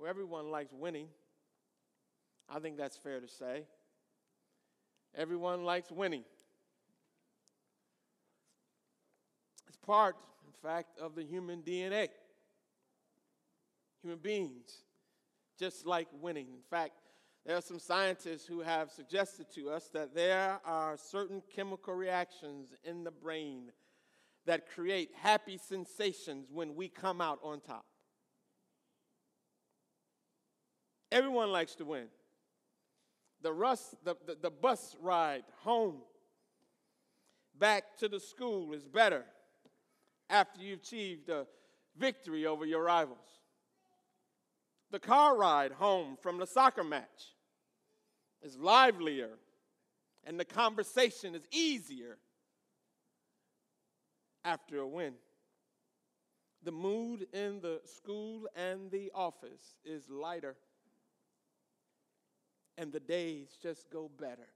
Well, everyone likes winning. I think that's fair to say. Everyone likes winning. It's part, in fact, of the human DNA. Human beings just like winning. In fact, there are some scientists who have suggested to us that there are certain chemical reactions in the brain that create happy sensations when we come out on top. Everyone likes to win. The bus ride home back to the school is better after you've achieved a victory over your rivals. The car ride home from the soccer match is livelier, and the conversation is easier after a win. The mood in the school and the office is lighter, and the days just go better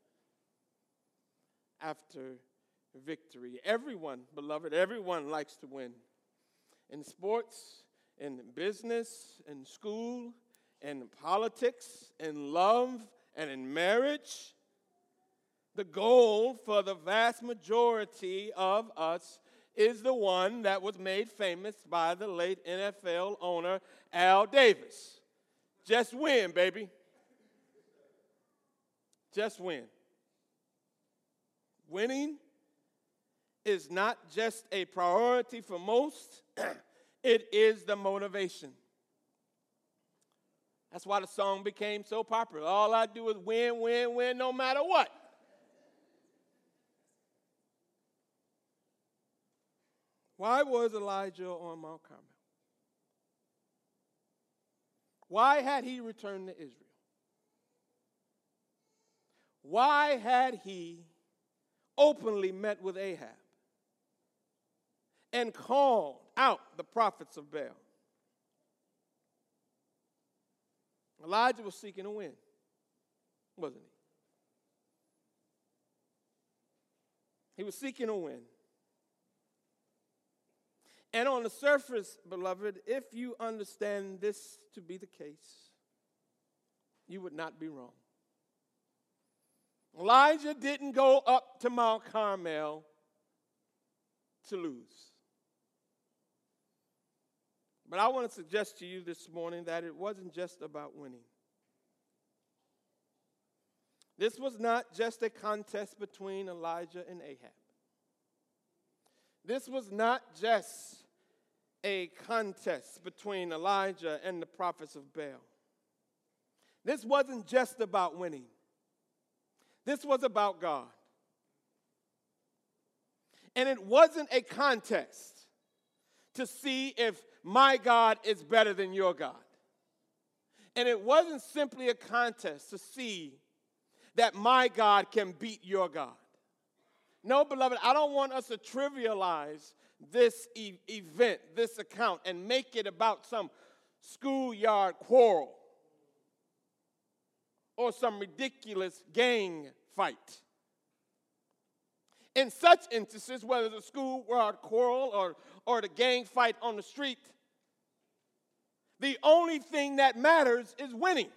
after victory. Everyone, beloved, everyone likes to win. In sports, in business, in school, in politics, in love, and in marriage. The goal for the vast majority of us is the one that was made famous by the late NFL owner Al Davis. Just win, baby. Just win. Winning is not just a priority for most. It is the motivation. That's why the song became so popular. All I do is win, win, win, no matter what. Why was Elijah on Mount Carmel? Why had he returned to Israel? Why had he openly met with Ahab and called out the prophets of Baal? Elijah was seeking a win, wasn't he? He was seeking a win. And on the surface, beloved, if you understand this to be the case, you would not be wrong. Elijah didn't go up to Mount Carmel to lose. But I want to suggest to you this morning that it wasn't just about winning. This was not just a contest between Elijah and Ahab. This was not just a contest between Elijah and the prophets of Baal. This wasn't just about winning. This was about God. And it wasn't a contest to see if my God is better than your God. And it wasn't simply a contest to see that my God can beat your God. No, beloved, I don't want us to trivialize this event, this account, and make it about some schoolyard quarrel or some ridiculous gang fight. In such instances, whether the schoolyard quarrel or the gang fight on the street, the only thing that matters is winning.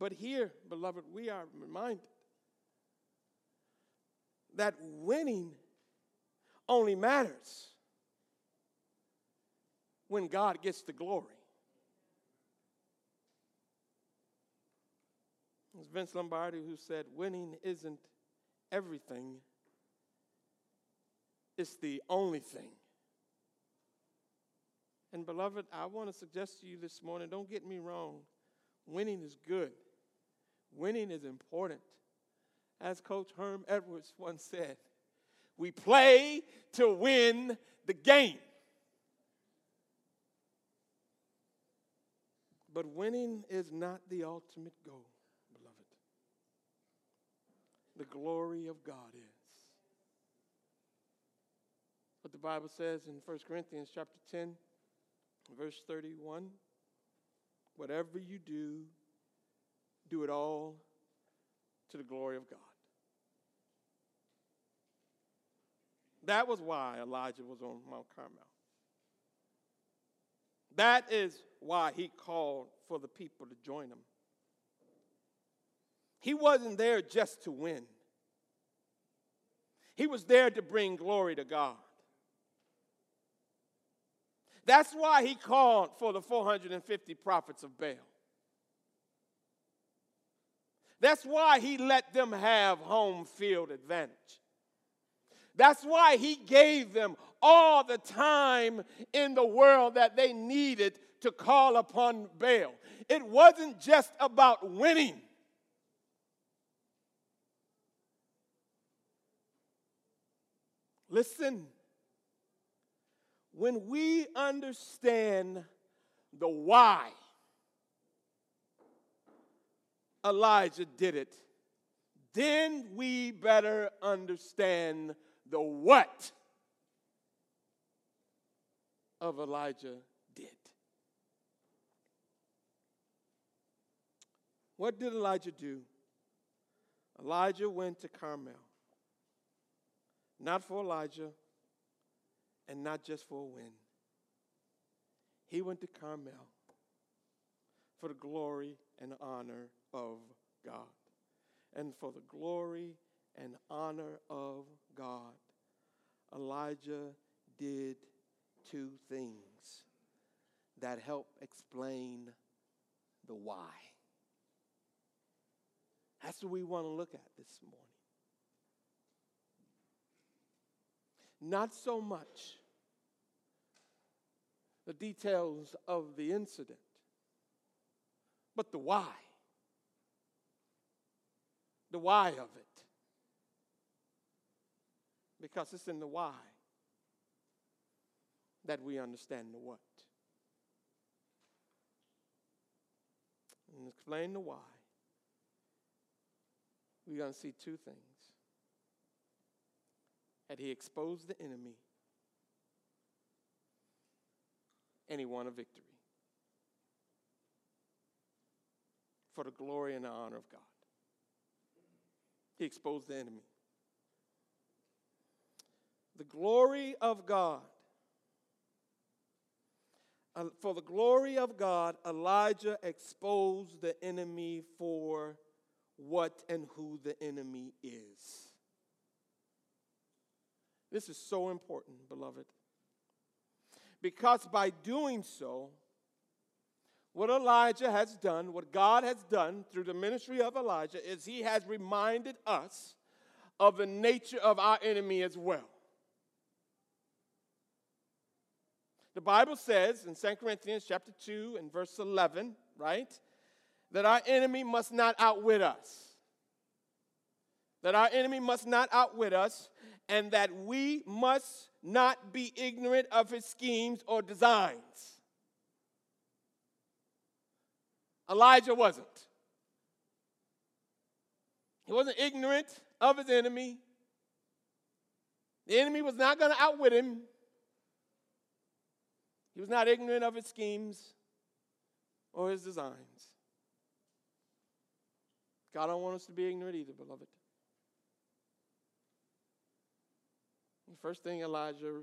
But here, beloved, we are reminded that winning only matters when God gets the glory. It was Vince Lombardi who said, winning isn't everything, it's the only thing. And beloved, I want to suggest to you this morning, don't get me wrong, winning is good. Winning is important. As Coach Herm Edwards once said, we play to win the game. But winning is not the ultimate goal. The glory of God is. What the Bible says in 1 Corinthians chapter 10, verse 31, whatever you do, do it all to the glory of God. That was why Elijah was on Mount Carmel. That is why he called for the people to join him. He wasn't there just to win. He was there to bring glory to God. That's why he called for the 450 prophets of Baal. That's why he let them have home field advantage. That's why he gave them all the time in the world that they needed to call upon Baal. It wasn't just about winning. Listen, when we understand the why Elijah did it, then we better understand the what of Elijah did. What did Elijah do? Elijah went to Carmel. Not for Elijah, and not just for a win. He went to Carmel for the glory and honor of God. And for the glory and honor of God, Elijah did two things that help explain the why. That's what we want to look at this morning. Not so much the details of the incident, but the why. The why of it. Because it's in the why that we understand the what. And explain the why, we're going to see two things. That he exposed the enemy, and he won a victory for the glory and the honor of God. He exposed the enemy. The glory of God. For the glory of God, Elijah exposed the enemy for what and who the enemy is. This is so important, beloved, because by doing so, what Elijah has done, what God has done through the ministry of Elijah, is he has reminded us of the nature of our enemy as well. The Bible says in 2 Corinthians chapter 2 and verse 11, right, that our enemy must not outwit us. That our enemy must not outwit us, and that we must not be ignorant of his schemes or designs. Elijah wasn't. He wasn't ignorant of his enemy. The enemy was not going to outwit him. He was not ignorant of his schemes or his designs. God don't want us to be ignorant either, beloved. The first thing Elijah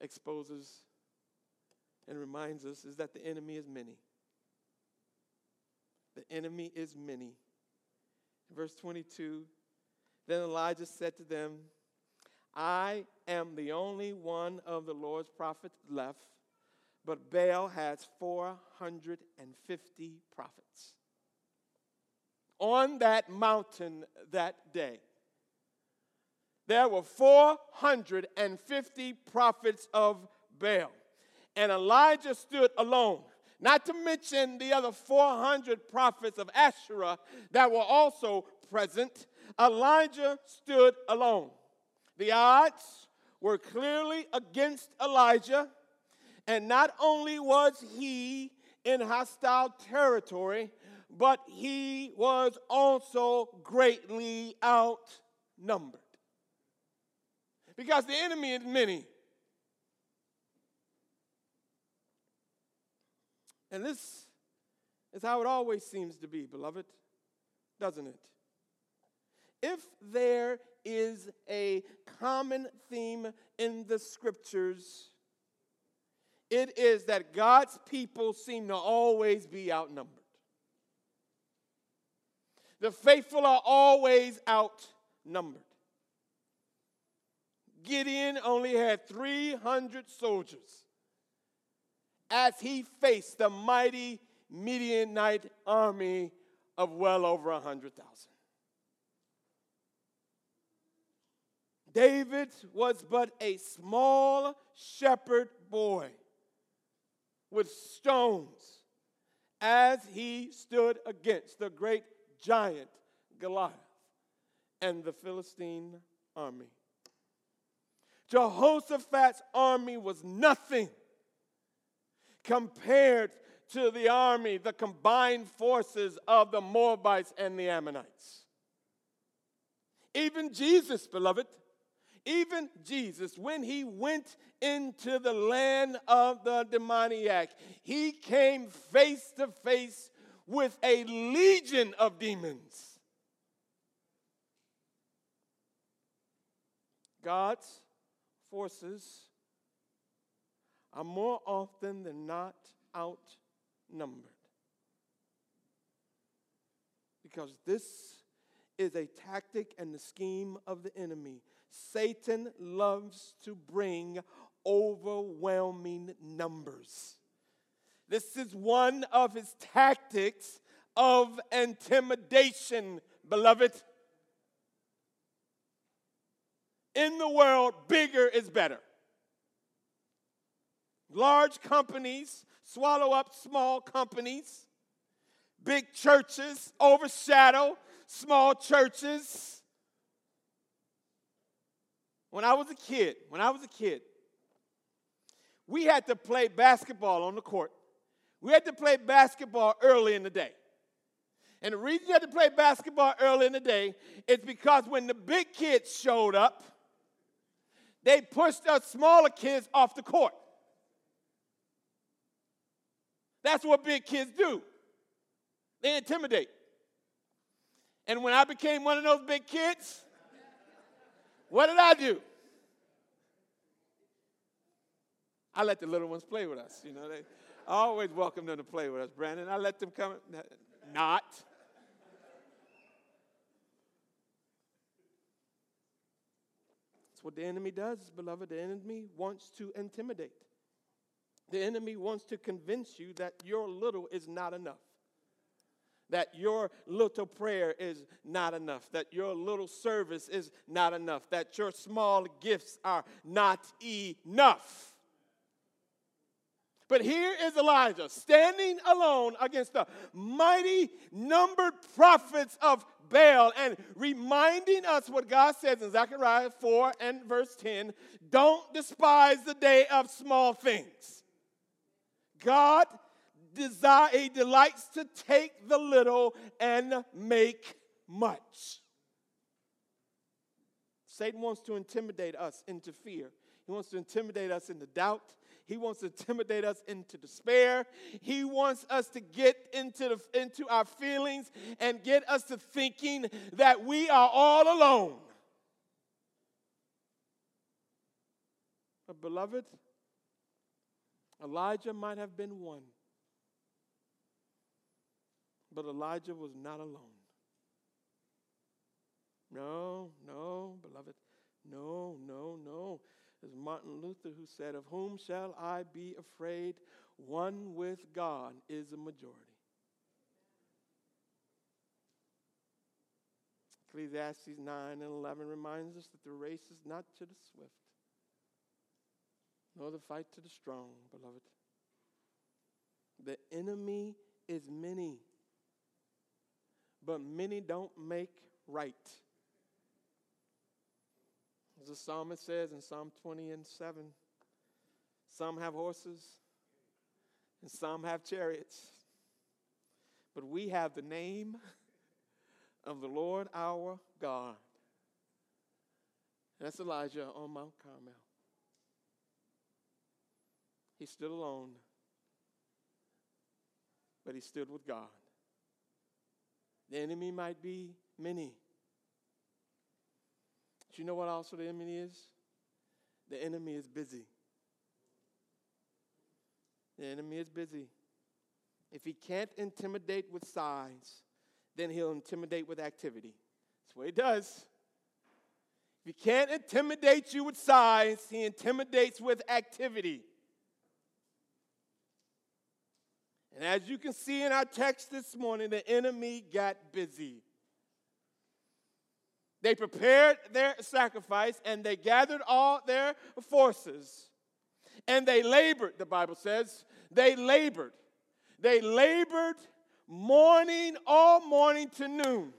exposes and reminds us is that the enemy is many. The enemy is many. Verse 22, then Elijah said to them, I am the only one of the Lord's prophets left, but Baal has 450 prophets. On that mountain that day, there were 450 prophets of Baal, and Elijah stood alone, not to mention the other 400 prophets of Asherah that were also present. Elijah stood alone. The odds were clearly against Elijah, and not only was he in hostile territory, but he was also greatly outnumbered. Because the enemy is many. And this is how it always seems to be, beloved, doesn't it? If there is a common theme in the scriptures, it is that God's people seem to always be outnumbered. The faithful are always outnumbered. Gideon only had 300 soldiers as he faced the mighty Midianite army of well over 100,000. David was but a small shepherd boy with stones as he stood against the great giant Goliath and the Philistine army. Jehoshaphat's army was nothing compared to the army, the combined forces of the Moabites and the Ammonites. Even Jesus, beloved, even Jesus, when he went into the land of the demoniac, he came face to face with a legion of demons. God's forces are more often than not outnumbered, because this is a tactic and the scheme of the enemy. Satan loves to bring overwhelming numbers. This is one of his tactics of intimidation, beloved. In the world, bigger is better. Large companies swallow up small companies. Big churches overshadow small churches. When I was a kid, we had to play basketball on the court. We had to play basketball early in the day. And the reason you had to play basketball early in the day is because when the big kids showed up, they pushed us smaller kids off the court. That's what big kids do. They intimidate. And when I became one of those big kids, what did I do? I let the little ones play with us. You know, I always welcome them to play with us, Brandon. I let them come. Not. That's what the enemy does, beloved. The enemy wants to intimidate. The enemy wants to convince you that your little is not enough. That your little prayer is not enough. That your little service is not enough. That your small gifts are not enough. But here is Elijah standing alone against the mighty numbered prophets of Baal and reminding us what God says in Zechariah 4 and verse 10. Don't despise the day of small things. God he delights to take the little and make much. Satan wants to intimidate us into fear. He wants to intimidate us into doubt. He wants to intimidate us into despair. He wants us to get into our feelings and get us to thinking that we are all alone. But beloved, Elijah might have been one. But Elijah was not alone. No, beloved. No. It's Martin Luther who said, "Of whom shall I be afraid? One with God is a majority." Ecclesiastes 9 and 11 reminds us that the race is not to the swift, nor the fight to the strong, beloved. The enemy is many. But many don't make right. As the psalmist says in Psalm 20 and 7, some have horses and some have chariots, but we have the name of the Lord our God. And that's Elijah on Mount Carmel. He stood alone, but he stood with God. The enemy might be many. But you know what also the enemy is? The enemy is busy. The enemy is busy. If he can't intimidate with size, then he'll intimidate with activity. That's what he does. If he can't intimidate you with size, he intimidates with activity. And as you can see in our text this morning, the enemy got busy. They prepared their sacrifice, and they gathered all their forces. And they labored, the Bible says. They labored. They labored morning, all morning to noon.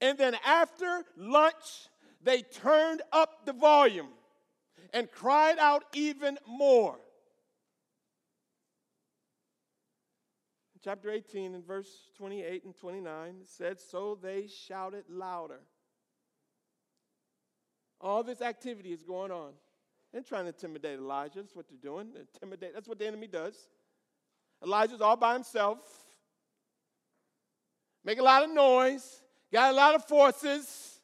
And then after lunch, they turned up the volume and cried out even more. Chapter 18 and verse 28 and 29 said, so they shouted louder. All this activity is going on. They're trying to intimidate Elijah. That's what they're doing. Intimidate. That's what the enemy does. Elijah's all by himself. Make a lot of noise. Got a lot of forces.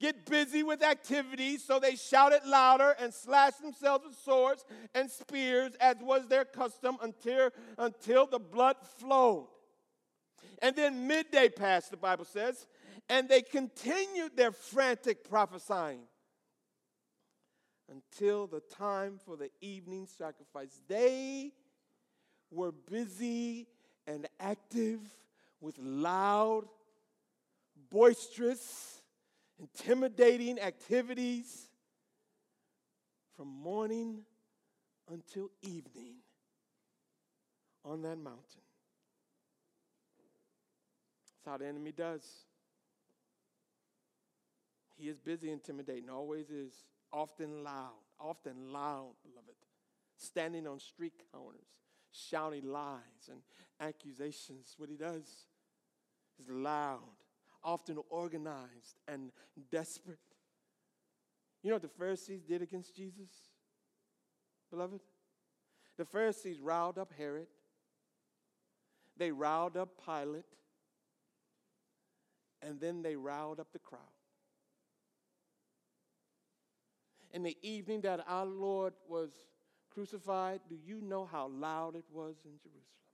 Get busy with activities. So they shouted louder and slashed themselves with swords and spears, as was their custom, until the blood flowed. And then midday passed, the Bible says, and they continued their frantic prophesying until the time for the evening sacrifice. They were busy and active with loud, boisterous, intimidating activities from morning until evening on that mountain. That's how the enemy does. He is busy intimidating, always is, often loud, beloved, standing on street counters, shouting lies and accusations. What he does is loud, often organized and desperate. You know what the Pharisees did against Jesus, beloved? The Pharisees riled up Herod. They riled up Pilate. And then they riled up the crowd. In the evening that our Lord was crucified, do you know how loud it was in Jerusalem?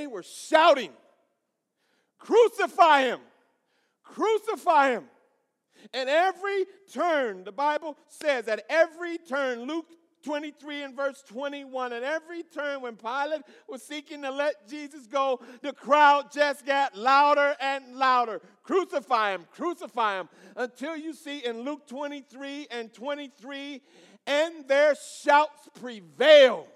They were shouting, crucify him, crucify him. At every turn, the Bible says, at every turn, Luke 23 and verse 21, at every turn when Pilate was seeking to let Jesus go, the crowd just got louder and louder. Crucify him, until you see in Luke 23 and 23, and their shouts prevailed.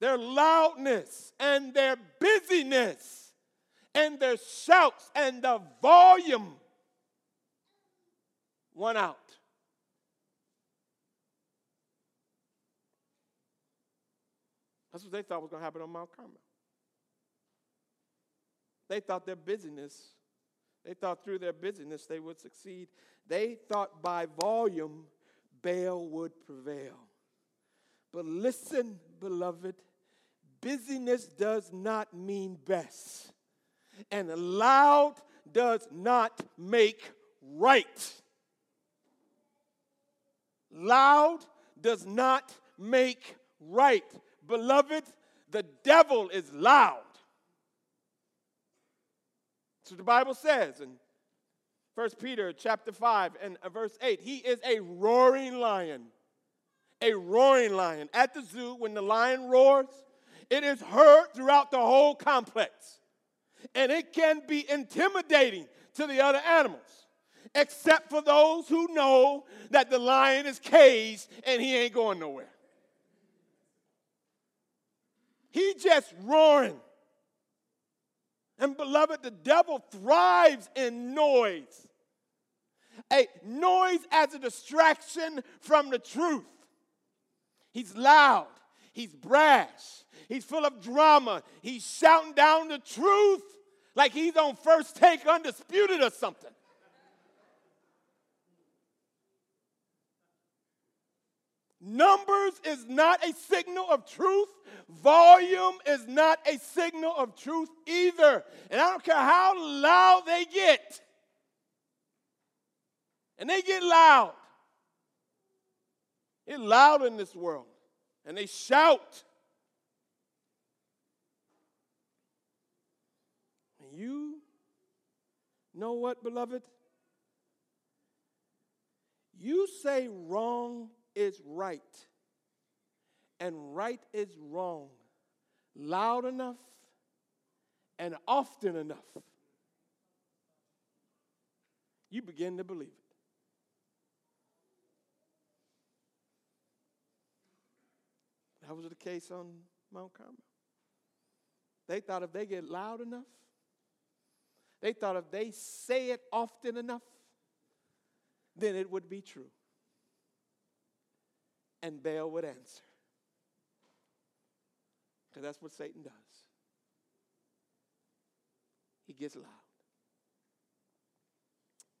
Their loudness and their busyness and their shouts and the volume went out. That's what they thought was going to happen on Mount Carmel. They thought through their busyness they would succeed. They thought by volume Baal would prevail. But listen, beloved, busyness does not mean best. And loud does not make right. Loud does not make right. Beloved, the devil is loud. So the Bible says in 1 Peter chapter 5 and verse 8, he is a roaring lion. A roaring lion. At the zoo, when the lion roars, it is heard throughout the whole complex. And it can be intimidating to the other animals, except for those who know that the lion is caged and he ain't going nowhere. He just roaring. And beloved, the devil thrives in noise. A noise as a distraction from the truth. He's loud. He's brash. He's full of drama. He's shouting down the truth like he's on First Take Undisputed or something. Numbers is not a signal of truth. Volume is not a signal of truth either. And I don't care how loud they get. And they get loud. It's loud in this world. And they shout. And you know what, beloved? You say wrong is right, and right is wrong, loud enough and often enough, you begin to believe it. That was the case on Mount Carmel. They thought if they get loud enough, they thought if they say it often enough, then it would be true. And Baal would answer. Because that's what Satan does. He gets loud.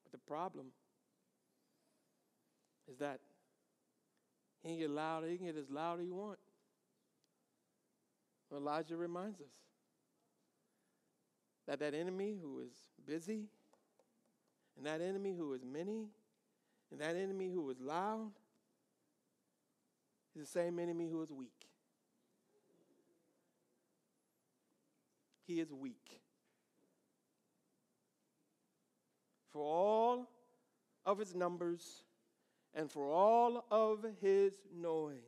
But the problem is that he can get loud. He can get as loud as he wants. Elijah reminds us that that enemy who is busy, and that enemy who is many, and that enemy who is loud, he's the same enemy who is weak. He is weak. For all of his numbers and for all of his noise,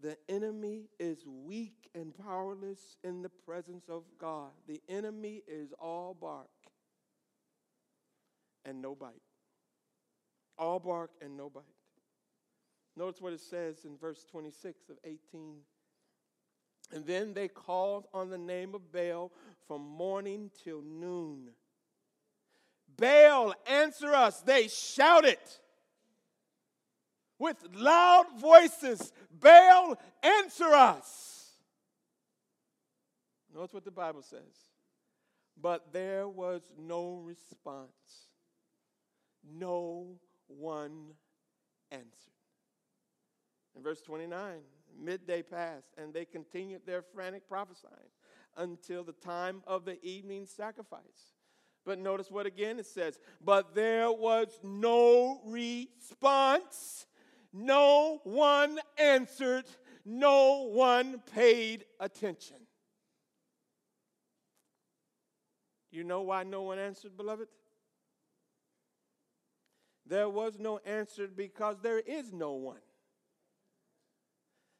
the enemy is weak and powerless in the presence of God. The enemy is all bark and no bite. All bark and no bite. Notice what it says in verse 26 of 18. And then they called on the name of Baal from morning till noon. Baal, answer us. They shouted with loud voices. Baal, answer us. Notice what the Bible says. But there was no response. No one answered. In verse 29, midday passed, and they continued their frantic prophesying until the time of the evening sacrifice. But notice what again it says. But there was no response. No one answered. No one paid attention. You know why no one answered, beloved? There was no answer because there is no one.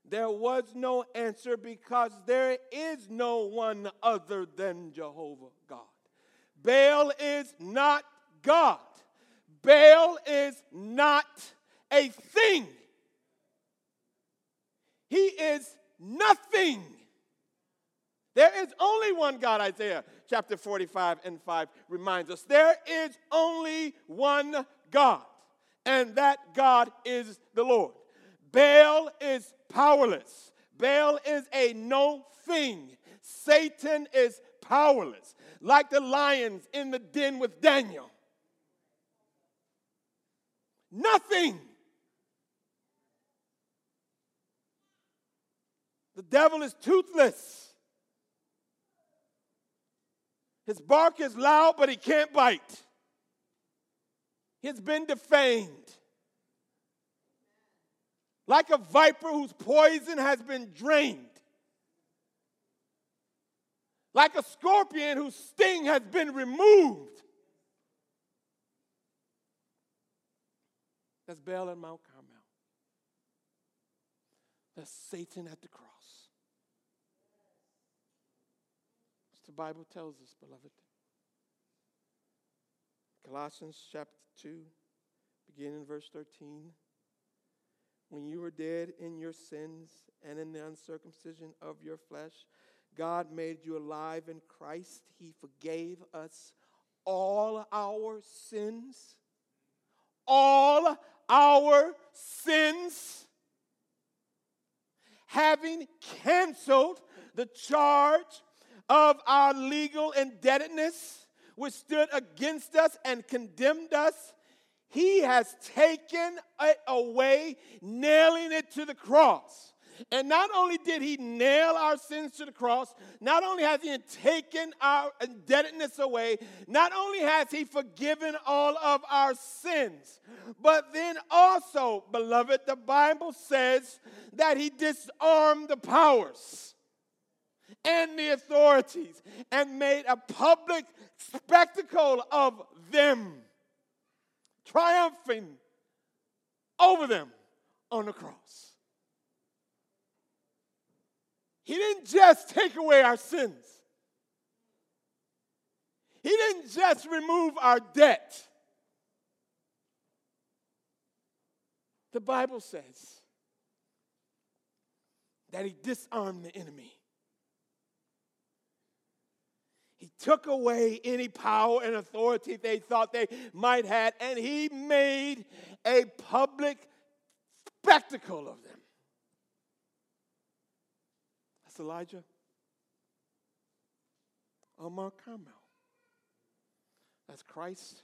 There was no answer because there is no one other than Jehovah God. Baal is not God. Baal is not a thing. He is nothing. There is only one God, Isaiah chapter 45 and 5 reminds us. There is only one God, and that God is the Lord. Baal is powerless. Baal is a no thing. Satan is powerless, like the lions in the den with Daniel. Nothing. The devil is toothless. His bark is loud, but he can't bite. He's been defamed. Like a viper whose poison has been drained. Like a scorpion whose sting has been removed. That's Baal at Mount Carmel. That's Satan at the cross. As the Bible tells us, beloved. Colossians chapter 2, beginning in verse 13. When you were dead in your sins and in the uncircumcision of your flesh, God made you alive in Christ. He forgave us all our sins. All our sins. Having canceled the charge of our legal indebtedness, which stood against us and condemned us, He has taken it away, nailing it to the cross. And not only did he nail our sins to the cross, not only has he taken our indebtedness away, not only has he forgiven all of our sins, but then also, beloved, the Bible says that he disarmed the powers and the authorities and made a public spectacle of them, triumphing over them on the cross. He didn't just take away our sins. He didn't just remove our debt. The Bible says that he disarmed the enemy. He took away any power and authority they thought they might have, and he made a public spectacle of them. That's Elijah on Mount Carmel. That's Christ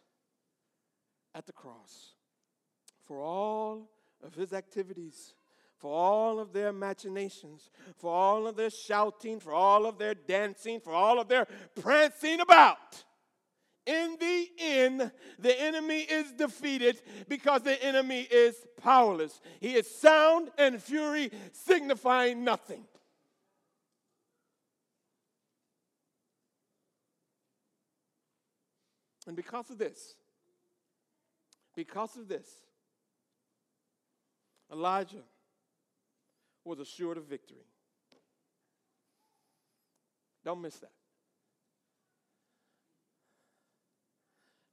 at the cross. For all of his activities, for all of their machinations, for all of their shouting, for all of their dancing, for all of their prancing about, in the end, the enemy is defeated because the enemy is powerless. He is sound and fury, signifying nothing. And because of this, Elijah was assured of victory. Don't miss that.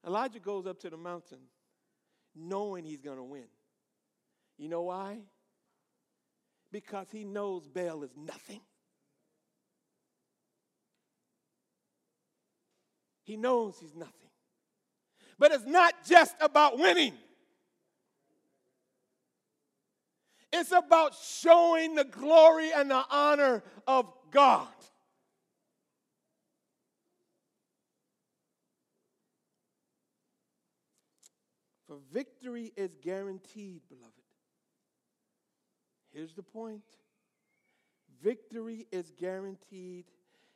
Elijah goes up to the mountain knowing he's going to win. You know why? Because he knows Baal is nothing. He knows he's nothing. But it's not just about winning. It's about showing the glory and the honor of God. For victory is guaranteed, beloved. Here's the point. Victory is guaranteed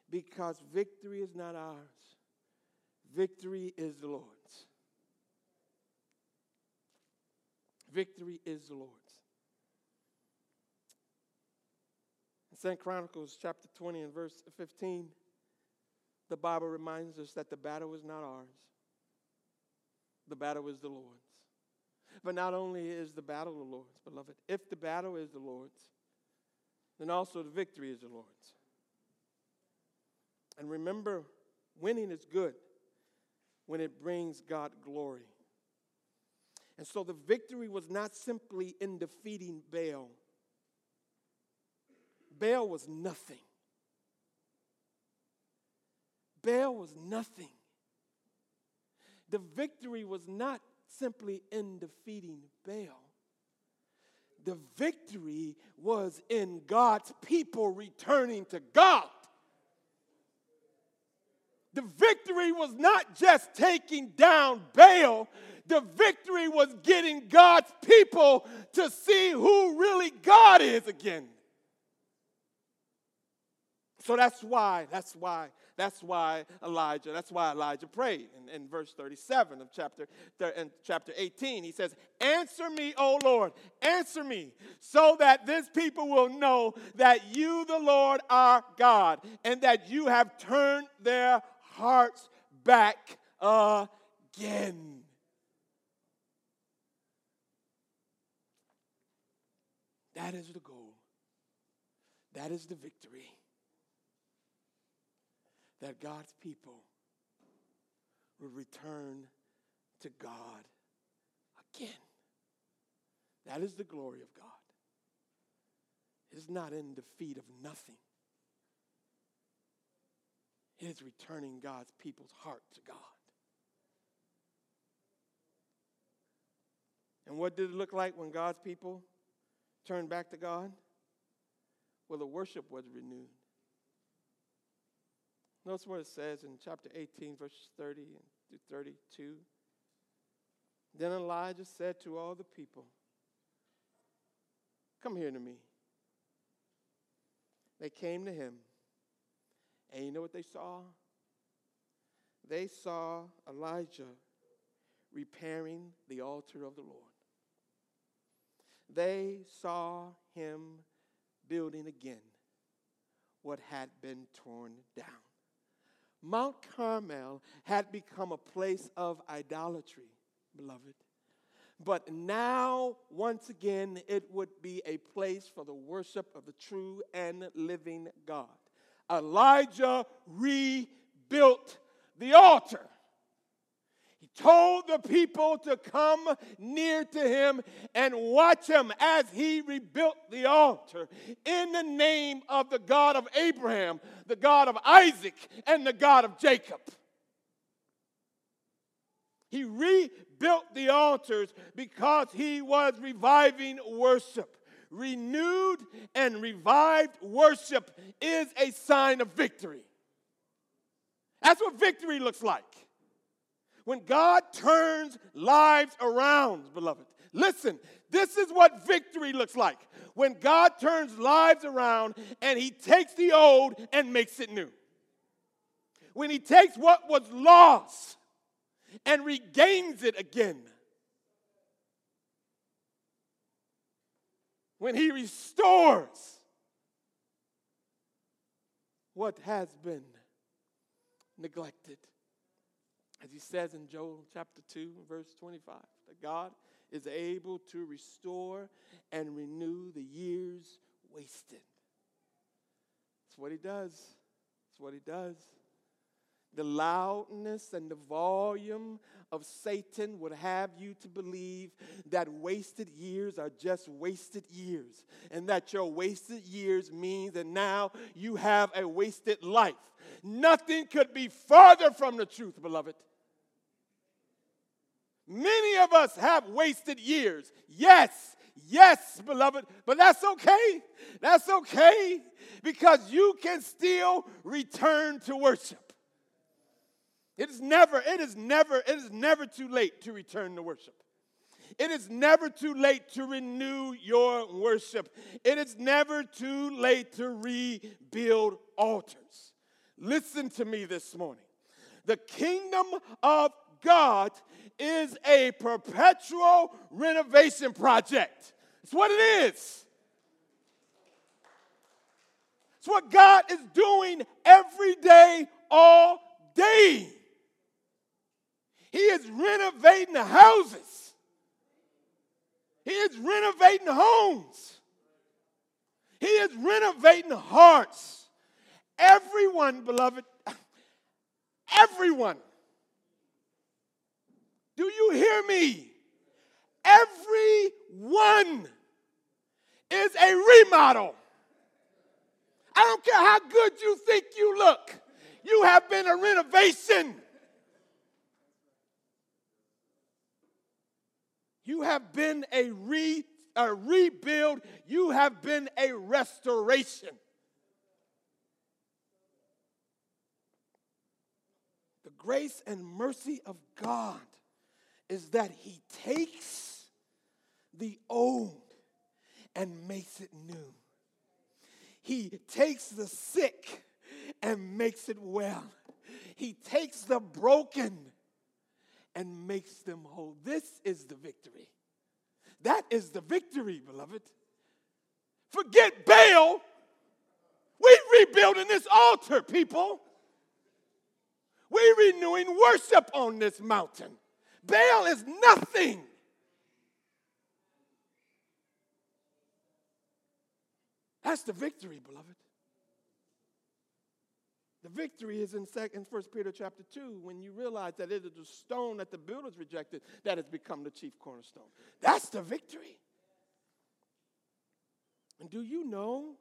because victory is not ours. Victory is the Lord's. Victory is the Lord's. Second Chronicles chapter 20 and verse 15, the Bible reminds us that the battle is not ours. The battle is the Lord's. But not only is the battle the Lord's, beloved, if the battle is the Lord's, then also the victory is the Lord's. And remember, winning is good when it brings God glory. And so the victory was not simply in defeating Baal. Baal was nothing. Baal was nothing. The victory was not simply in defeating Baal. The victory was in God's people returning to God. The victory was not just taking down Baal. The victory was getting God's people to see who really God is again. So that's why Elijah prayed. In verse 37 of chapter 18, he says, "Answer me, O Lord, answer me, so that this people will know that you, the Lord, are God, and that you have turned their hearts back again." That is the goal. That is the victory. That God's people will return to God again. That is the glory of God. It is not in defeat of nothing. It is returning God's people's heart to God. And what did it look like when God's people turned back to God? Well, the worship was renewed. Notice what it says in chapter 18, verses 30 to 32. Then Elijah said to all the people, "Come here to me." They came to him. And you know what they saw? They saw Elijah repairing the altar of the Lord. They saw him building again what had been torn down. Mount Carmel had become a place of idolatry, beloved. But now, once again, it would be a place for the worship of the true and living God. Elijah rebuilt the altar. He told the people to come near to him and watch him as he rebuilt the altar in the name of the God of Abraham, the God of Isaac, and the God of Jacob. He rebuilt the altars because he was reviving worship. Renewed and revived worship is a sign of victory. That's what victory looks like. When God turns lives around, beloved. Listen, this is what victory looks like. When God turns lives around and he takes the old and makes it new. When he takes what was lost and regains it again. When he restores what has been neglected. As he says in Joel chapter 2, verse 25, that God is able to restore and renew the years wasted. That's what he does. That's what he does. The loudness and the volume of Satan would have you to believe that wasted years are just wasted years, and that your wasted years mean that now you have a wasted life. Nothing could be farther from the truth, beloved. Many of us have wasted years. Yes, beloved, but that's okay. That's okay, because you can still return to worship. It is never too late to return to worship. It is never too late to renew your worship. It is never too late to rebuild altars. Listen to me this morning. The kingdom of God is a perpetual renovation project. It's what it is. It's what God is doing every day, all day. He is renovating the houses. He is renovating homes. He is renovating hearts. Everyone, beloved, everyone. Do you hear me? Everyone is a remodel. I don't care how good you think you look. You have been a renovation. You have been a rebuild. You have been a restoration. The grace and mercy of God is that he takes the old and makes it new. He takes the sick and makes it well. He takes the broken and makes them whole. This is the victory. That is the victory, beloved. Forget Baal. We're rebuilding this altar, people. We're renewing worship on this mountain. Baal is nothing. That's the victory, beloved. The victory is in First Peter chapter 2 when you realize that it is the stone that the builders rejected that has become the chief cornerstone. That's the victory. And do you know,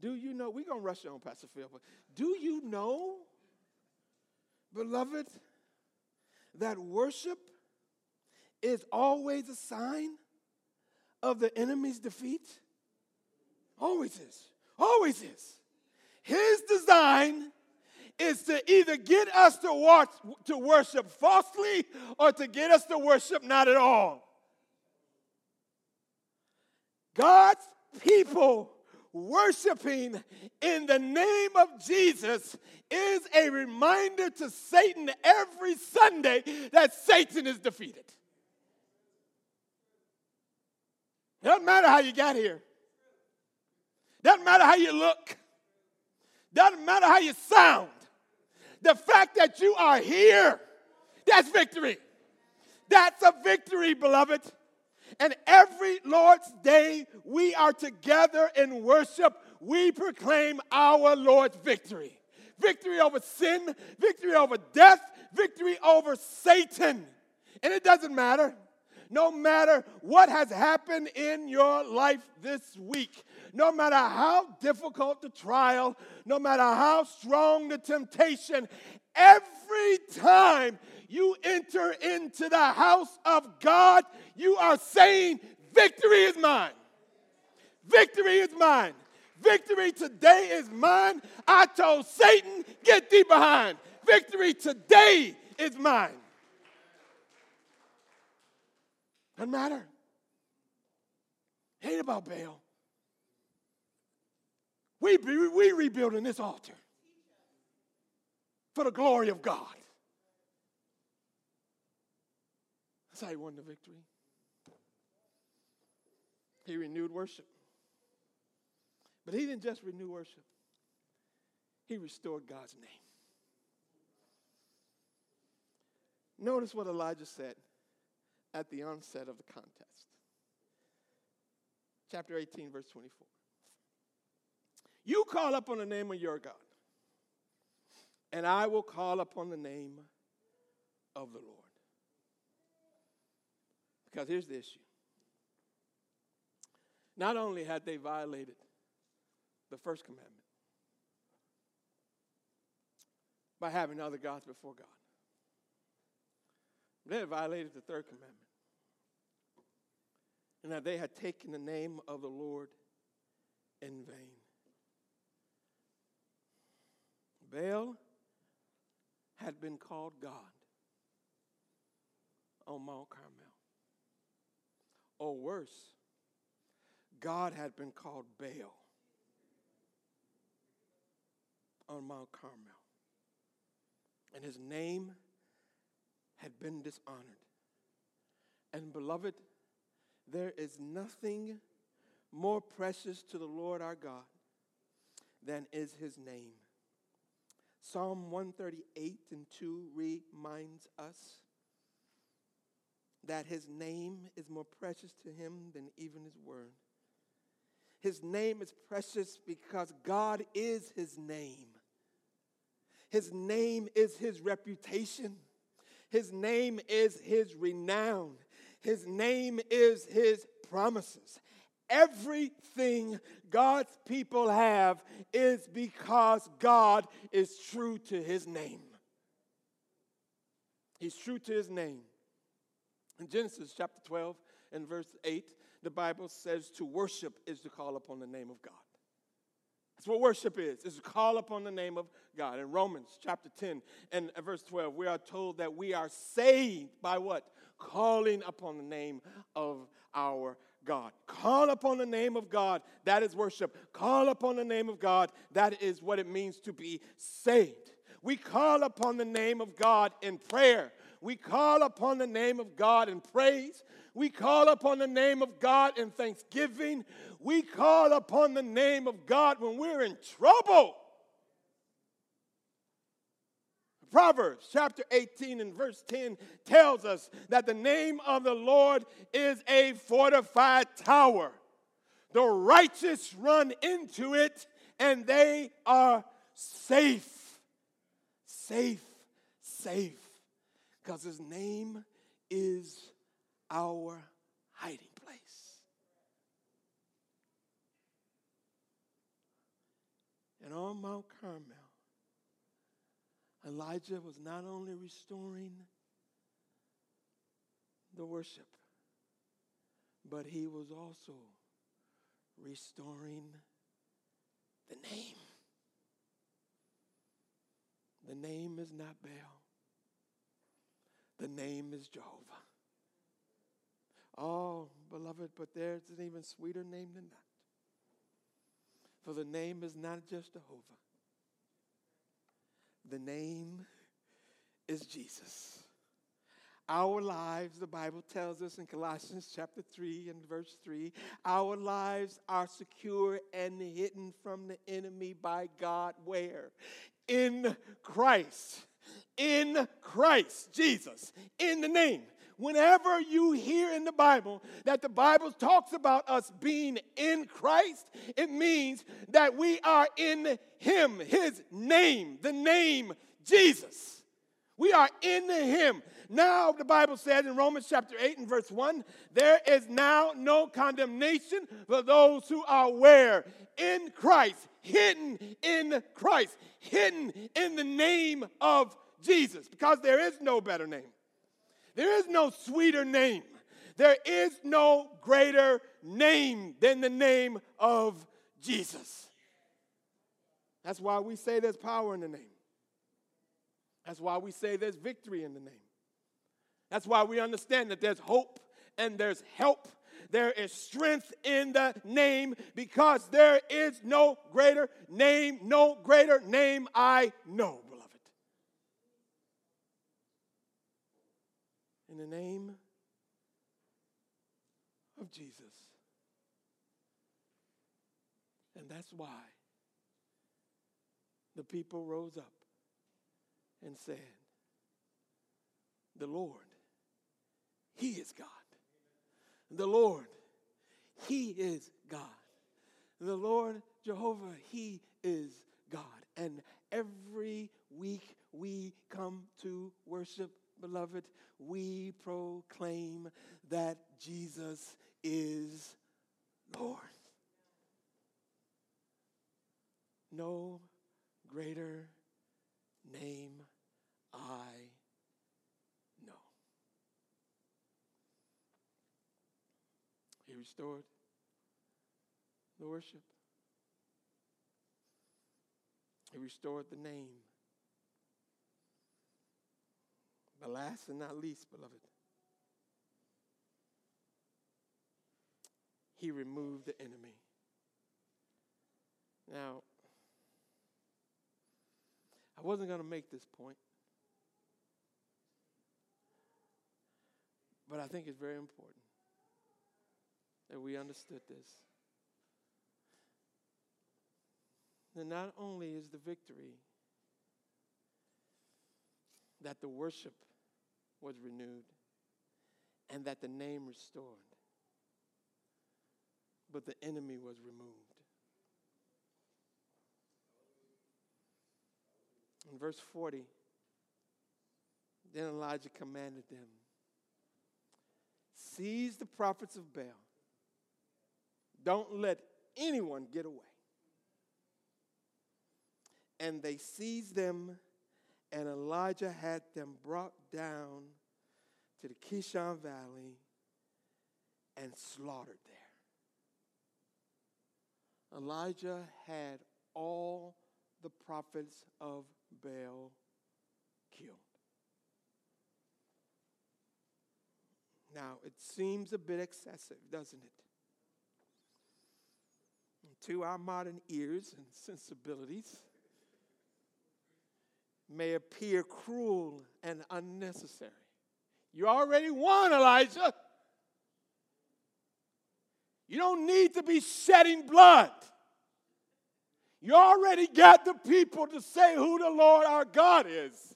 we're going to rush on, Pastor Phil, but do you know, beloved, that worship is always a sign of the enemy's defeat? Always is. Always is. His design is to either get us to worship falsely or to get us to worship not at all. God's people worshiping in the name of Jesus is a reminder to Satan every Sunday that Satan is defeated. Doesn't matter how you got here. Doesn't matter how you look. Doesn't matter how you sound. The fact that you are here, that's victory. That's a victory, beloved. And every Lord's Day we are together in worship, we proclaim our Lord's victory. Victory over sin, victory over death, victory over Satan. And it doesn't matter. No matter what has happened in your life this week, no matter how difficult the trial, no matter how strong the temptation, every time you enter into the house of God, you are saying, victory is mine. Victory is mine. Victory today is mine. I told Satan, get thee behind. Victory today is mine. Doesn't matter. Hate about Baal. We rebuilding this altar for the glory of God. That's how he won the victory. He renewed worship. But he didn't just renew worship. He restored God's name. Notice what Elijah said at the onset of the contest. Chapter 18, verse 24. You call upon the name of your God, and I will call upon the name of the Lord. Because here's the issue. Not only had they violated the first commandment by having other gods before God, they had violated the third commandment. And that they had taken the name of the Lord in vain. Baal had been called God on Mount Carmel. Or worse, God had been called Baal on Mount Carmel. And his name had been dishonored. And beloved, there is nothing more precious to the Lord our God than is his name. Psalm 138 and 2 reminds us that his name is more precious to him than even his word. His name is precious because God is his name. His name is his reputation. His name is his renown. His name is his promises. Everything God's people have is because God is true to his name. He's true to his name. In Genesis chapter 12 and verse 8, the Bible says to worship is to call upon the name of God. That's what worship is. It's to call upon the name of God. In Romans chapter 10 and verse 12, we are told that we are saved by what? Calling upon the name of our God. Call upon the name of God. That is worship. Call upon the name of God. That is what it means to be saved. We call upon the name of God in prayer. We call upon the name of God in praise. We call upon the name of God in thanksgiving. We call upon the name of God when we're in trouble. Proverbs chapter 18 and verse 10 tells us that the name of the Lord is a fortified tower. The righteous run into it and they are safe. Safe, safe. Because his name is our hiding place. And on Mount Carmel, Elijah was not only restoring the worship, but he was also restoring the name. The name is not Baal. The name is Jehovah. Oh, beloved, but there's an even sweeter name than that. For the name is not just Jehovah. The name is Jesus. Our lives, the Bible tells us in Colossians chapter 3 and verse 3, our lives are secure and hidden from the enemy by God. Where? In Christ. In Christ Jesus. In the name. Whenever you hear in the Bible that the Bible talks about us being in Christ, it means that we are in Him, His name, the name Jesus. We are in Him. Now the Bible says in Romans chapter 8 and verse 1, there is now no condemnation for those who are where? In Christ, hidden in Christ, hidden in the name of Jesus, because there is no better name. There is no sweeter name. There is no greater name than the name of Jesus. That's why we say there's power in the name. That's why we say there's victory in the name. That's why we understand that there's hope and there's help. There is strength in the name, because there is no greater name I know. In the name of Jesus. And that's why the people rose up and said, the Lord, He is God. The Lord, He is God. The Lord Jehovah, He is God. And every week we come to worship, beloved, we proclaim that Jesus is Lord. No greater name I know. He restored the worship. He restored the name. But last and not least, beloved, He removed the enemy. Now, I wasn't going to make this point, but I think it's very important that we understood this. That not only is the victory that the worship was renewed, and that the name restored, but the enemy was removed. In verse 40, then Elijah commanded them, seize the prophets of Baal. Don't let anyone get away. And they seized them, and Elijah had them brought down to the Kishon Valley and slaughtered there. Elijah had all the prophets of Baal killed. Now, it seems a bit excessive, doesn't it? To our modern ears and sensibilities, may appear cruel and unnecessary. You already won, Elijah. You don't need to be shedding blood. You already got the people to say who the Lord our God is.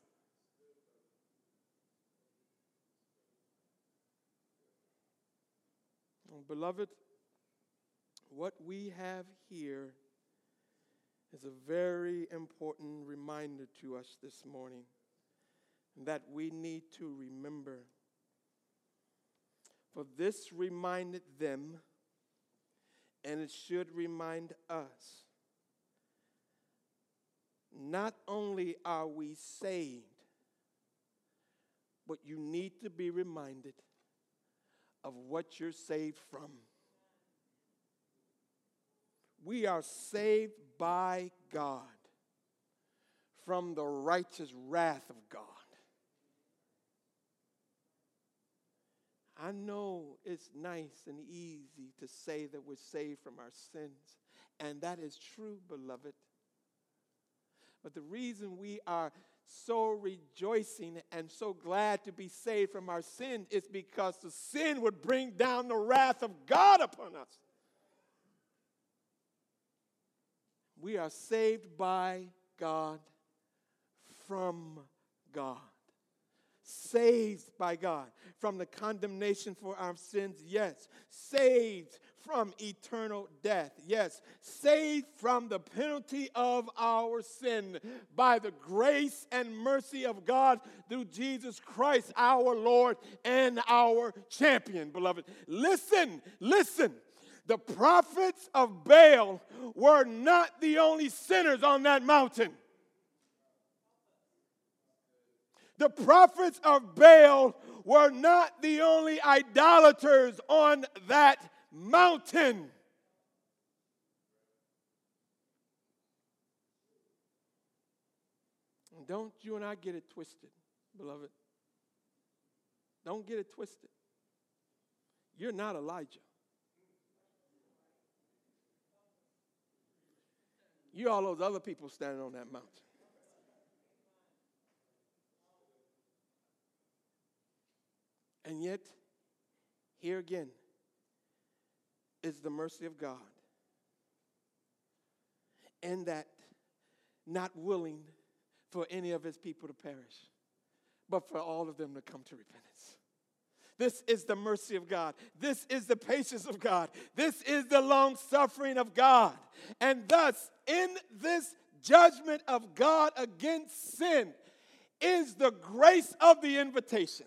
And beloved, what we have here is a very important reminder to us this morning that we need to remember. For this reminded them, and it should remind us, not only are we saved, but you need to be reminded of what you're saved from. We are saved by God from the righteous wrath of God. I know it's nice and easy to say that we're saved from our sins, and that is true, beloved. But the reason we are so rejoicing and so glad to be saved from our sin is because the sin would bring down the wrath of God upon us. We are saved by God, from God. Saved by God from the condemnation for our sins, yes. Saved from eternal death, yes. Saved from the penalty of our sin by the grace and mercy of God through Jesus Christ, our Lord and our champion, beloved. Listen. The prophets of Baal were not the only sinners on that mountain. The prophets of Baal were not the only idolaters on that mountain. And don't you and I get it twisted, beloved. Don't get it twisted. You're not Elijah. You're all those other people standing on that mountain. And yet, here again is the mercy of God. And that not willing for any of his people to perish, but for all of them to come to repentance. This is the mercy of God. This is the patience of God. This is the long-suffering of God. And thus, in this judgment of God against sin is the grace of the invitation.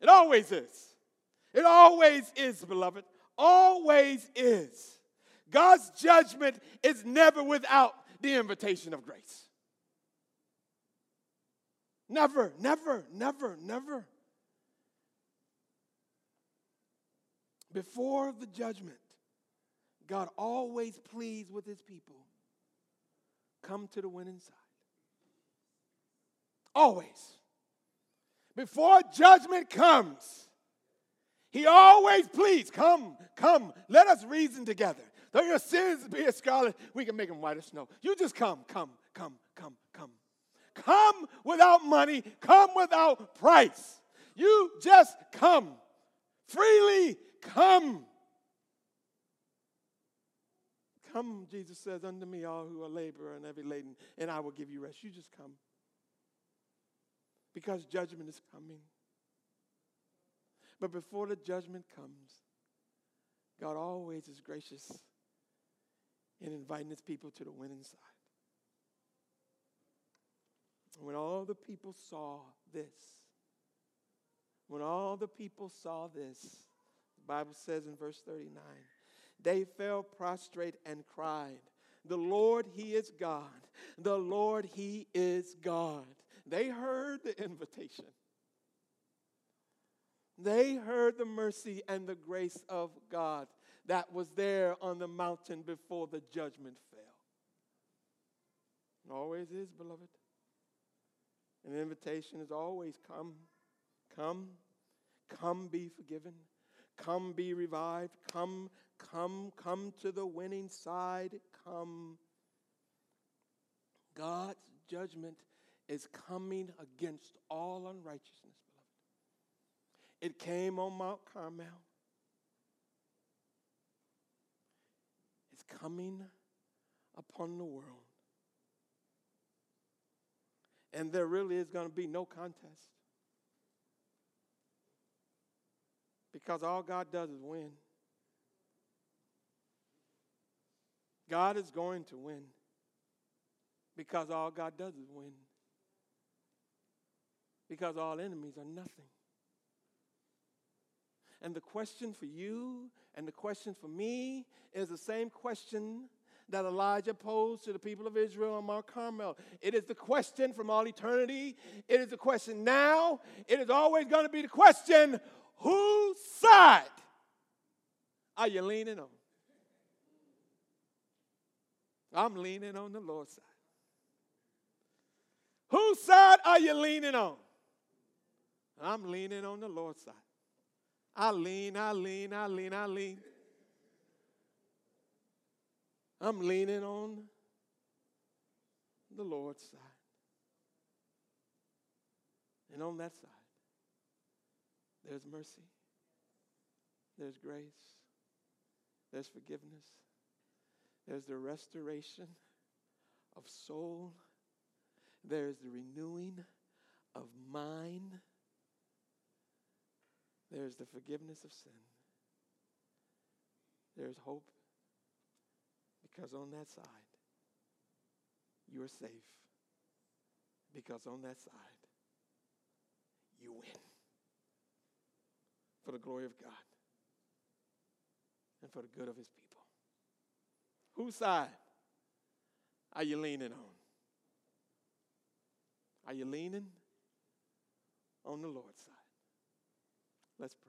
It always is. It always is, beloved. Always is. God's judgment is never without the invitation of grace. Never. Before the judgment, God always pleads with his people. Come to the winning side. Always. Before judgment comes, he always pleads, come, let us reason together. Though your sins be as scarlet, we can make them white as snow. You just come. Come without money, come without price. You just come. Freely come. Come, Jesus says, unto me all who are labor and heavy laden, and I will give you rest. You just come. Because judgment is coming. But before the judgment comes, God always is gracious in inviting his people to the winning side. When all the people saw this, the Bible says in verse 39, they fell prostrate and cried, the Lord, he is God. The Lord, he is God. They heard the invitation. They heard the mercy and the grace of God that was there on the mountain before the judgment fell. It always is, beloved. An invitation is always come be forgiven. Come be revived. Come to the winning side. Come. God's judgment is coming against all unrighteousness, beloved. It came on Mount Carmel. It's coming upon the world. And there really is going to be no contest. Because all God does is win. God is going to win. Because all God does is win. Because all enemies are nothing. And the question for you and the question for me is the same question that Elijah posed to the people of Israel on Mount Carmel. It is the question from all eternity. It is the question now. It is always going to be the question, whose side are you leaning on? I'm leaning on the Lord's side. Whose side are you leaning on? I'm leaning on the Lord's side. I lean. I'm leaning on the Lord's side. And on that side, there's mercy, there's grace, there's forgiveness, there's the restoration of soul, there's the renewing of mind, there's the forgiveness of sin, there's hope, because on that side, you are safe, because on that side, you win for the glory of God and for the good of his people. Whose side are you leaning on? Are you leaning on the Lord's side? Let's pray.